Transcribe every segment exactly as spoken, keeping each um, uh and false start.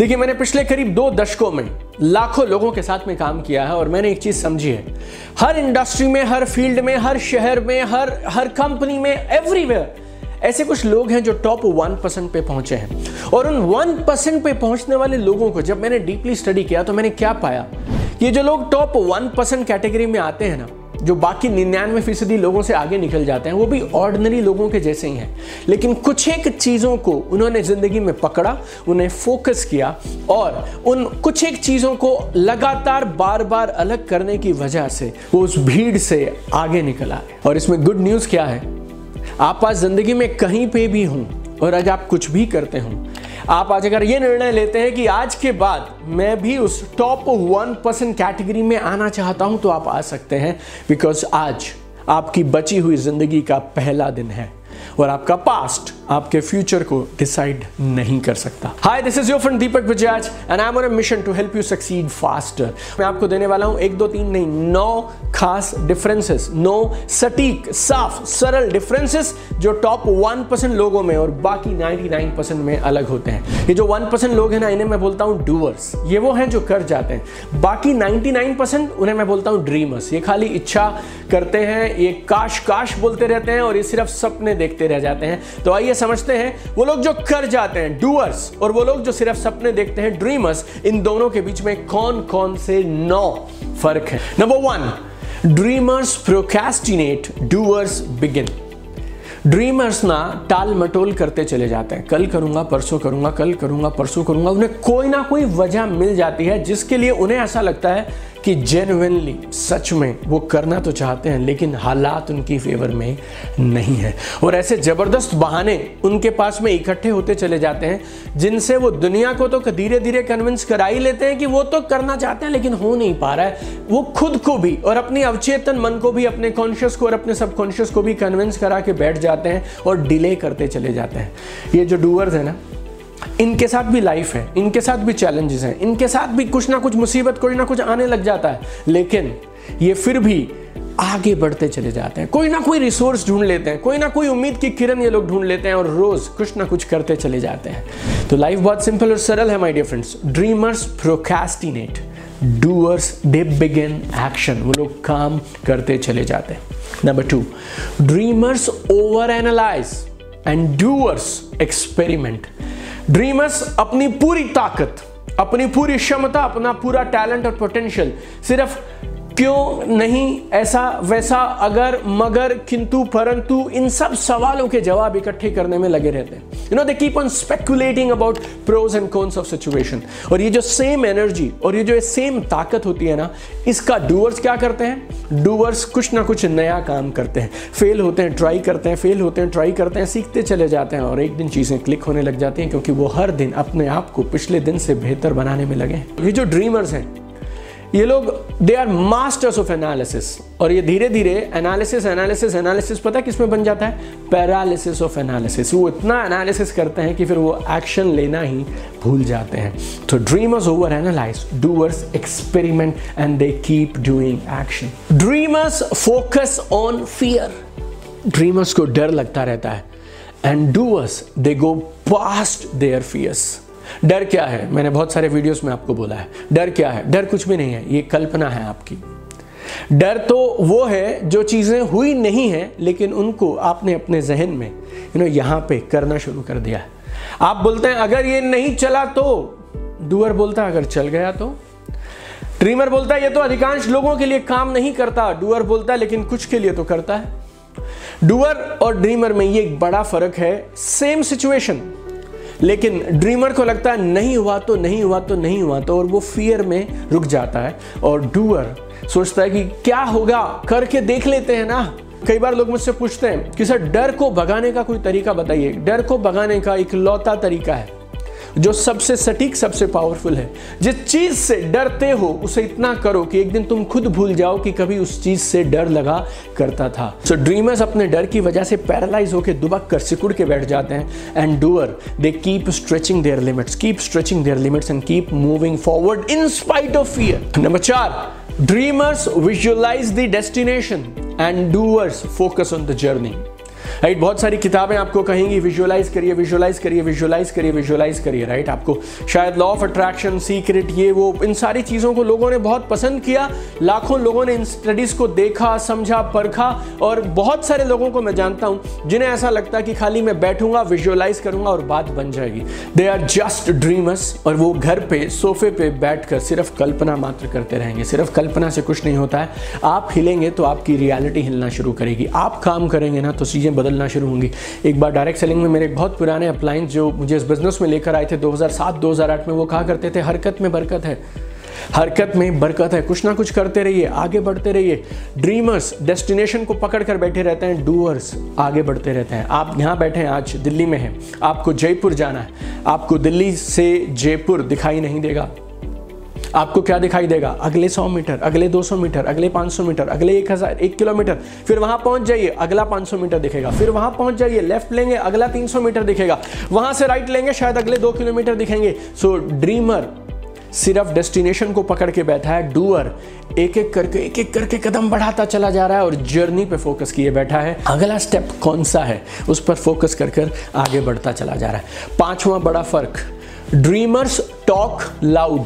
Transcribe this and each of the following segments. देखिए, मैंने पिछले करीब दो दशकों में लाखों लोगों के साथ में काम किया है और मैंने एक चीज समझी है, हर इंडस्ट्री में, हर फील्ड में, हर शहर में, हर हर कंपनी में, एवरीवेयर ऐसे कुछ लोग हैं जो टॉप वन परसेंट पे पहुंचे हैं। और उन वन परसेंट पे पहुंचने वाले लोगों को जब मैंने डीपली स्टडी किया तो मैंने क्या पाया, ये जो लोग टॉप वन परसेंट कैटेगरी में आते हैं ना, जो बाकी निन्यानवे फीसदी लोगों से आगे निकल जाते हैं, वो भी ऑर्डिनरी लोगों के जैसे ही हैं, लेकिन कुछ एक चीज़ों को उन्होंने ज़िंदगी में पकड़ा, उन्हें फोकस किया और उन कुछ एक चीज़ों को लगातार बार बार अलग करने की वजह से वो उस भीड़ से आगे निकल आए। और इसमें गुड न्यूज़ क्या है, आप आज ज़िंदगी में कहीं पे भी हों और आज आप कुछ भी करते हों, आप आज अगर ये निर्णय लेते हैं कि आज के बाद मैं भी उस टॉप वन परसेंट कैटेगरी में आना चाहता हूं, तो आप आ सकते हैं, बिकॉज आज आपकी बची हुई जिंदगी का पहला दिन है और आपका पास्ट आपके फ्यूचर को डिसाइड नहीं कर सकता। Hi, this is your friend Deepak Bajaj and I am on a mission to help you succeed faster. मैं आपको देने वाला हूं एक दो तीन नहीं, नौ खास डिफरेंसेस, नौ सटीक साफ सरल डिफरेंसेस जो टॉप वन परसेंट लोगों में और बाकी नाइनटी नाइन परसेंट में अलग होते हैं। ये जो वन परसेंट लोग हैं ना, इन्हें मैं बोलता हूँ डूअर्स, ये वो हैं जो कर जाते हैं। बाकी नाइनटी नाइन परसेंट उन्हें मैं बोलता हूँ ड्रीमर्स, ये खाली इच्छा करते हैं, ये काश काश बोलते रहते हैं और ये सिर्फ सपने देखते रह जाते हैं। तो आइए समझते हैं वो लोग जो कर जाते हैं, डूअर्स, और वो लोग जो सिर्फ सपने देखते हैं, ड्रीमर्स, इन दोनों के बीच में कौन कौन से नौ फर्क है। Number one, dreamers procrastinate, doers begin. Dreamers ना टाल मटोल करते चले जाते हैं, कल करूंगा परसों करूंगा, कल करूंगा परसों करूंगा। उन्हें कोई ना कोई वजह मिल जाती है जिसके लिए उन्हें ऐसा लगता है कि जेन्युइनली सच में वो करना तो चाहते हैं, लेकिन हालात उनकी फेवर में नहीं है और ऐसे ज़बरदस्त बहाने उनके पास में इकट्ठे होते चले जाते हैं जिनसे वो दुनिया को तो धीरे धीरे कन्विंस करा ही लेते हैं कि वो तो करना चाहते हैं लेकिन हो नहीं पा रहा है। वो खुद को भी और अपने अवचेतन मन को भी, अपने कॉन्शियस को और अपने सबकॉन्शियस को भी कन्विंस करा के बैठ जाते हैं और डिले करते चले जाते हैं। ये जो डूअर्स हैं ना, इनके साथ भी लाइफ है, इनके साथ भी चैलेंजेस हैं, इनके साथ भी कुछ ना कुछ मुसीबत, कोई ना कुछ आने लग जाता है, लेकिन ये फिर भी आगे बढ़ते चले जाते हैं। कोई ना कोई रिसोर्स ढूंढ लेते हैं, कोई ना कोई उम्मीद की किरण ये लोग ढूंढ लेते हैं और रोज़ कुछ ना कुछ करते चले जाते हैं। तो लाइफ बहुत सिंपल और सरल है my dear friends. Dreamers procrastinate, doers they begin action, वो लोग काम करते चले जाते हैं। Number two, dreamers over analyse and doers experiment. Dreamers अपनी पूरी ताकत, अपनी पूरी क्षमता, अपना पूरा टैलेंट और पोटेंशियल सिर्फ क्यों नहीं, ऐसा वैसा, अगर मगर, किंतु परंतु, इन सब सवालों के जवाब इकट्ठे करने में लगे रहते हैं। You know, they keep on speculating about pros and cons of situation. और ये जो सेम एनर्जी और ये जो सेम ताकत होती है ना, इसका डूअर्स क्या करते हैं, डूअर्स कुछ ना कुछ नया काम करते हैं, फेल होते हैं ट्राई करते हैं, फेल होते हैं ट्राई करते हैं, सीखते चले जाते हैं और एक दिन चीज़ें क्लिक होने लग जाती हैं क्योंकि वो हर दिन अपने आप को पिछले दिन से बेहतर बनाने में लगे हैं। ये जो ड्रीमर्स हैं, ये लोग they are masters of analysis और ये धीरे धीरे एनालिसिस एनालिसिस एनालिसिस पता है किसमें बन जाता है, पैरालिसिस ऑफ एनालिसिस। वो इतना एनालिसिस करते हैं कि फिर वो एक्शन लेना ही भूल जाते हैं। तो dreamers over analyse, doers experiment and they keep doing action. Dreamers focus on fear, dreamers को डर लगता रहता है and doers they go past their fears. डर क्या है, मैंने बहुत सारे वीडियोस में आपको बोला है, डर क्या है, डर कुछ भी नहीं है, ये कल्पना है आपकी। डर तो वो है जो चीज़ें हुई नहीं हैं लेकिन उनको आपने अपने जहन में यू नो यहाँ पे करना शुरू कर दिया है। आप बोलते हैं अगर ये नहीं चला तो, डूअर बोलता है अगर चल गया तो, ड्रीमर बोलता है ये तो अधिकांश लोगों के लिए काम नहीं करता, डूअर बोलता है लेकिन कुछ के लिए तो करता है। डूअर और ड्रीमर में ये एक बड़ा फर्क है। सेम सिचुएशन, लेकिन ड्रीमर को लगता है नहीं हुआ तो नहीं हुआ तो नहीं हुआ तो, और वो फियर में रुक जाता है और डूअर सोचता है कि क्या होगा, करके देख लेते हैं ना। कई बार लोग मुझसे पूछते हैं कि सर डर को भगाने का कोई तरीका बताइए। डर को भगाने का इकलौता तरीका है जो सबसे सटीक, सबसे पावरफुल है, जिस चीज़ से डरते हो उसे इतना करो कि एक दिन तुम खुद भूल जाओ कि कभी उस चीज़ से डर लगा करता था। सो ड्रीमर्स अपने डर की वजह से पैरालाइज होकर दुबक कर सिकुड़ के बैठ जाते हैं and doer they keep stretching their limits, keep stretching their limits and keep moving forward in spite of fear. Number चार, dreamers visualise the destination and doers focus on the journey. Right. बहुत सारी किताबें आपको कहेंगी visualise करिए visualise करिए visualise करिए visualise करिए, राइट। आपको शायद लॉ ऑफ अट्रैक्शन, सीक्रेट, ये वो, इन सारी चीज़ों को लोगों ने बहुत पसंद किया, लाखों लोगों ने इन स्टडीज़ को देखा, समझा, परखा। और बहुत सारे लोगों को मैं जानता हूँ जिन्हें ऐसा लगता है कि खाली मैं बैठूंगा, विजुअलाइज करूंगा और बात बन जाएगी। They are just dreamers. और वो घर पे सोफे पे बैठकर सिर्फ कल्पना मात्र करते रहेंगे। सिर्फ कल्पना से कुछ नहीं होता है। आप हिलेंगे तो आपकी रियलिटी हिलना शुरू करेगी। आप काम करेंगे ना तो चीज़ें बदलना शुरू होंगी। एक बार डायरेक्ट सेलिंग में मेरे बहुत पुराने अप्लायंस जो मुझे इस बिजनेस में लेकर आए थे दो हज़ार सात दो हज़ार आठ में, वो कहा करते थे हरकत में बरकत है, हरकत में बरकत है। कुछ ना कुछ करते रहिए, आगे बढ़ते रहिए। ड्रीमर्स डेस्टिनेशन को पकड़ कर बैठे रहते हैं, डूअर्स आगे बढ़ते रहते हैं। आप यहाँ बैठे हैं, आज दिल्ली में हैं, आपको जयपुर जाना है, आपको दिल्ली से जयपुर दिखाई नहीं देगा। आपको क्या दिखाई देगा? अगले सौ मीटर, अगले दो सौ मीटर, अगले पाँच सौ मीटर, अगले एक हज़ार एक किलोमीटर। फिर वहाँ पहुँच जाइए, अगला पाँच सौ मीटर दिखेगा। फिर वहाँ पहुँच जाइए, लेफ्ट लेंगे, अगला तीन सौ मीटर दिखेगा। वहाँ से राइट लेंगे, शायद अगले दो किलोमीटर दिखेंगे। सो ड्रीमर सिर्फ डेस्टिनेशन को पकड़ के बैठा है, डूअर एक एक करके एक एक करके कदम बढ़ाता चला जा रहा है और जर्नी पे फोकस किए बैठा है। अगला स्टेप कौन सा है उस पर फोकस कर कर आगे बढ़ता चला जा रहा है। पांचवा बड़ा फर्क, dreamers talk loud,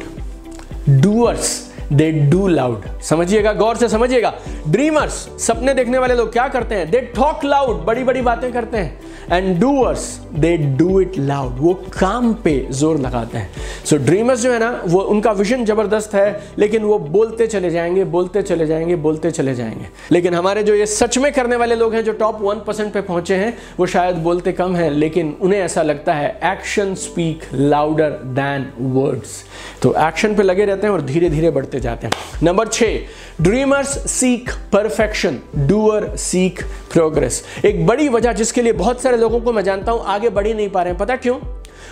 doers they do loud. समझिएगा, गौर से समझिएगा। ड्रीमर्स सपने देखने वाले लोग क्या करते हैं? दे टॉक लाउड, बड़ी बड़ी बातें करते हैं। And doers they do it loud, वो काम पे जोर लगाते हैं। सो so, ड्रीमर्स जो है ना, वो उनका विजन जबरदस्त है, लेकिन वो बोलते चले जाएंगे बोलते चले जाएंगे बोलते चले जाएंगे। लेकिन हमारे जो ये सच में करने वाले लोग हैं, जो टॉप वन परसेंट पे पहुंचे हैं, वो शायद बोलते कम हैं, लेकिन उन्हें ऐसा लगता है action speak louder than words. तो एक्शन पे लगे रहते हैं और धीरे धीरे बढ़ते जाते हैं। नंबर छः, dreamers seek perfection, doer seek progress. एक बड़ी वजह जिसके लिए बहुत सारे लोगों को मैं जानता हूं आगे बढ़ ही नहीं पा रहे हैं, पता क्यों?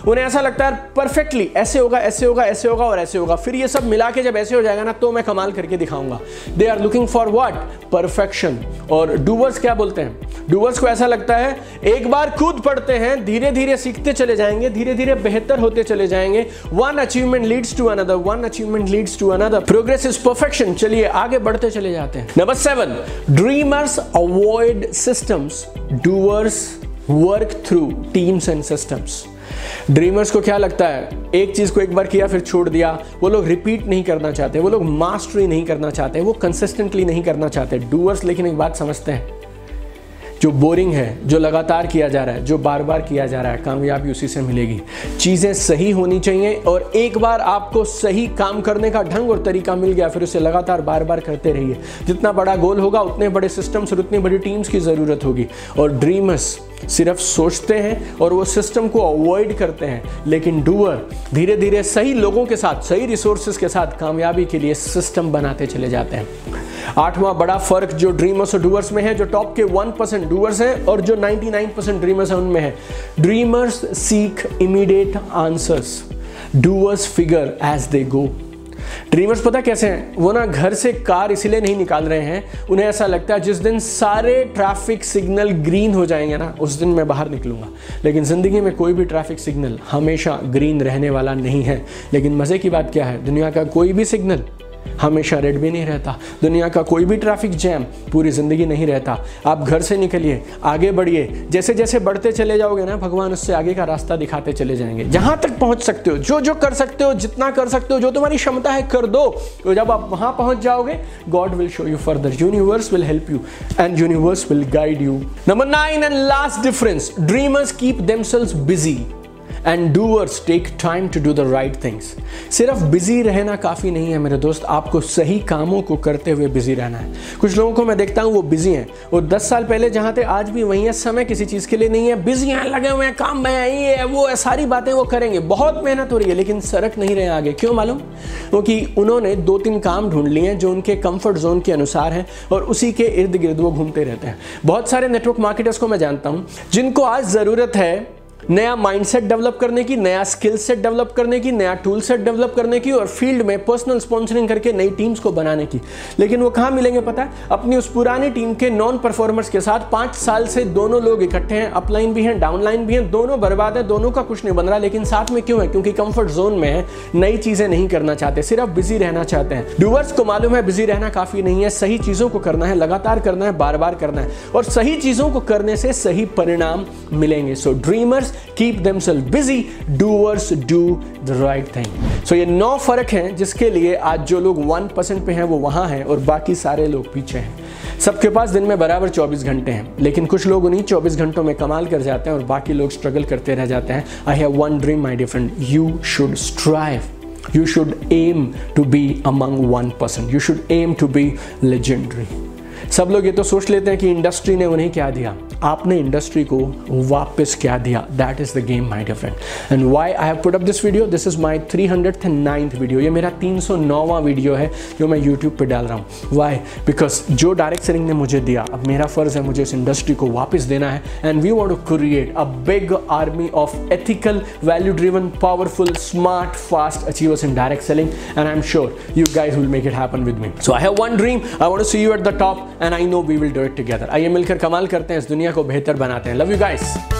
उन्हें ऐसा लगता है परफेक्टली ऐसे होगा ऐसे होगा ऐसे होगा और ऐसे होगा, फिर ये सब मिला के जब ऐसे हो जाएगा ना तो मैं कमाल करके दिखाऊंगा। They are looking for what? Perfection. और डूवर्स क्या बोलते हैं? डूवर्स को ऐसा लगता है एक बार कूद पड़ते हैं, धीरे धीरे सीखते चले जाएंगे, धीरे धीरे बेहतर होते चले जाएंगे। One achievement leads to another, one achievement leads to another, progress is perfection. चलिए आगे बढ़ते चले जाते हैं। Number seven, dreamers avoid systems, doers work through teams and systems. Dreamers को क्या लगता है? एक चीज़ को एक बार किया फिर छोड़ दिया। वो लोग रिपीट नहीं करना चाहते, वो लोग मास्टरी नहीं करना चाहते, वो कंसिस्टेंटली नहीं करना चाहते। डूअर्स लेकिन एक बात समझते हैं, जो बोरिंग है, जो लगातार किया जा रहा है, जो बार बार किया जा रहा है, कामयाबी उसी से मिलेगी। चीज़ें सही होनी चाहिए और एक बार आपको सही काम करने का ढंग और तरीका मिल गया फिर उसे लगातार बार बार करते रहिए। जितना बड़ा गोल होगा उतने बड़े सिस्टम्स और उतनी बड़ी टीम्स की ज़रूरत होगी। और ड्रीमर्स सिर्फ सोचते हैं और वो सिस्टम को अवॉइड करते हैं, लेकिन डूअर धीरे धीरे सही लोगों के साथ, सही रिसोर्सेज के साथ कामयाबी के लिए सिस्टम बनाते चले जाते हैं। आठवां बड़ा फर्क जो ड्रीमर्स और डूअर्स में है, जो टॉप के वन परसेंट डूअर्स हैं और जो निन्यानवे परसेंट ड्रीमर्स हैं उनमें है, dreamers seek immediate answers, doers figure as they go. Dreamers पता कैसे हैं? वो ना घर से कार इसलिए नहीं निकाल रहे हैं, उन्हें ऐसा लगता है जिस दिन सारे ट्रैफिक सिग्नल ग्रीन हो जाएंगे ना उस दिन मैं बाहर निकलूंगा। लेकिन ज़िंदगी में कोई भी ट्रैफिक सिग्नल हमेशा ग्रीन रहने वाला नहीं है। लेकिन मज़े की बात क्या है, दुनिया का कोई भी सिग्नल हमेशा रेड भी नहीं रहता। दुनिया का कोई भी ट्रैफिक जैम पूरी ज़िंदगी नहीं रहता। आप घर से निकलिए, आगे बढ़िए, जैसे जैसे बढ़ते चले जाओगे ना भगवान उससे आगे का रास्ता दिखाते चले जाएंगे। जहाँ तक पहुँच सकते हो, जो जो कर सकते हो, जितना कर सकते हो, जो तुम्हारी क्षमता है कर दो। तो जब आप वहाँ पहुँच जाओगे God will show you further, universe will help you and universe will guide you. Number nine and last difference, dreamers keep themselves busy and doers take time to do the right things. सिर्फ busy रहना काफ़ी नहीं है मेरे दोस्त, आपको सही कामों को करते हुए बिजी रहना है। कुछ लोगों को मैं देखता हूँ वो बिजी हैं, वो दस साल पहले जहाँ थे आज भी वहीं है, समय किसी चीज़ के लिए नहीं है, बिजी हैं, लगे हुए हैं काम में, ये है वो है, सारी बातें वो करेंगे, बहुत मेहनत हो रही है लेकिन सरक नहीं रहे आगे। क्यों मालूम? क्योंकि उन्होंने दो तीन काम ढूंढ लिए हैं जो उनके कम्फर्ट जोन के अनुसार हैं और उसी के इर्द गिर्द वो घूमते रहते हैं। बहुत सारे नेटवर्क मार्केटर्स को मैं जानता हूँ जिनको आज ज़रूरत है नया माइंडसेट डेवलप करने की, नया स्किल सेट डेवलप करने की, नया टूल सेट डेवलप करने की और फील्ड में पर्सनल स्पॉन्सरिंग करके नई टीम्स को बनाने की। लेकिन वो कहाँ मिलेंगे पता है? अपनी उस पुरानी टीम के नॉन परफॉर्मर्स के साथ। पाँच साल से दोनों लोग इकट्ठे हैं, अपलाइन भी हैं, डाउनलाइन भी हैं, दोनों बर्बाद हैं, दोनों का कुछ नहीं बन रहा, लेकिन साथ में क्यों है? क्योंकि कंफर्ट जोन में है, नई चीज़ें नहीं करना चाहते, सिर्फ बिजी रहना चाहते हैं। डूवर्स को मालूम है बिजी रहना काफ़ी नहीं है, सही चीज़ों को करना है, लगातार करना है, बार बार करना है और सही चीज़ों को करने से सही परिणाम मिलेंगे। So dreamers keep themselves busy, doers do the right thing. So ये नौ फर्क हैं जिसके लिए आज जो लोग वन परसेंट पे हैं वो वहाँ हैं और बाकी सारे लोग पीछे हैं। सबके पास दिन में बराबर चौबीस घंटे हैं, लेकिन कुछ लोग उन्हीं चौबीस घंटों में कमाल कर जाते हैं और बाकी लोग स्ट्रगल करते रह जाते हैं। I have one dream, my dear friend. You should strive. You should aim to be among one percent. You should aim to be legendary. सब लोग ये तो सोच लेते हैं कि इंडस्ट्री ने उन्हें क्या दिया, आपने इंडस्ट्री को वापस क्या दिया। That is the game my dear friend and why I have put up this video. This is my three hundred ninth video, ये मेरा तीन सौ नौवां वीडियो है जो मैं यूट्यूब पे डाल रहा हूँ। व्हाई? बिकॉज जो डायरेक्ट सेलिंग ने मुझे दिया, अब मेरा फर्ज है मुझे इस इंडस्ट्री को वापस देना है and we want to create a big army of ethical, value driven, powerful, smart, fast achievers in direct selling and I am sure you guys will make it happen with me. So I have one dream, I want to see you at the top and I know we will do it together. आइए मिलकर कमाल करते हैं, इस दुनिया को बेहतर बनाते हैं। Love you guys.